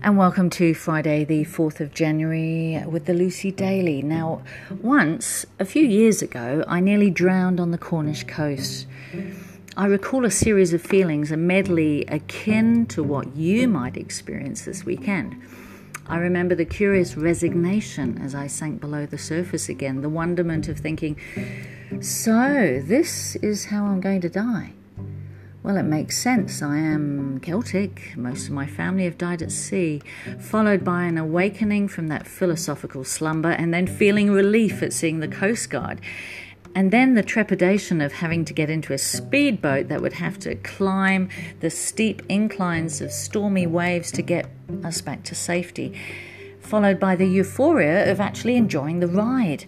And welcome to Friday the 4th of January with the Lucy Daily. Now, once, a few years ago, I nearly drowned on the Cornish coast. I recall a series of feelings, a medley akin to what you might experience this weekend. I remember the curious resignation as I sank below the surface again, the wonderment of thinking, so this is how I'm going to die. Well, it makes sense. I am Celtic. Most of my family have died at sea, followed by an awakening from that philosophical slumber and then feeling relief at seeing the Coast Guard. And then the trepidation of having to get into a speedboat that would have to climb the steep inclines of stormy waves to get us back to safety, followed by the euphoria of actually enjoying the ride.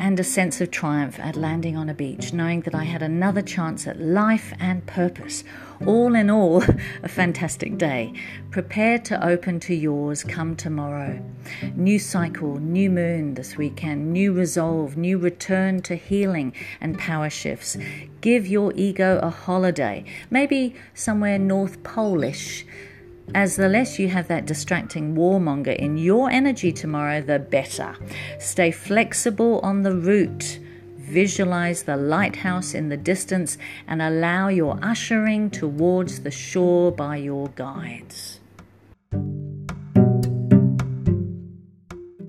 And a sense of triumph at landing on a beach, knowing that I had another chance at life and purpose. All in all, a fantastic day. Prepare to open to yours come tomorrow. New cycle, new moon this weekend, new resolve, new return to healing and power shifts. Give your ego a holiday, maybe somewhere North Pole-ish. As the less you have that distracting warmonger in your energy tomorrow, the better. Stay flexible on the route. Visualize the lighthouse in the distance and allow your ushering towards the shore by your guides.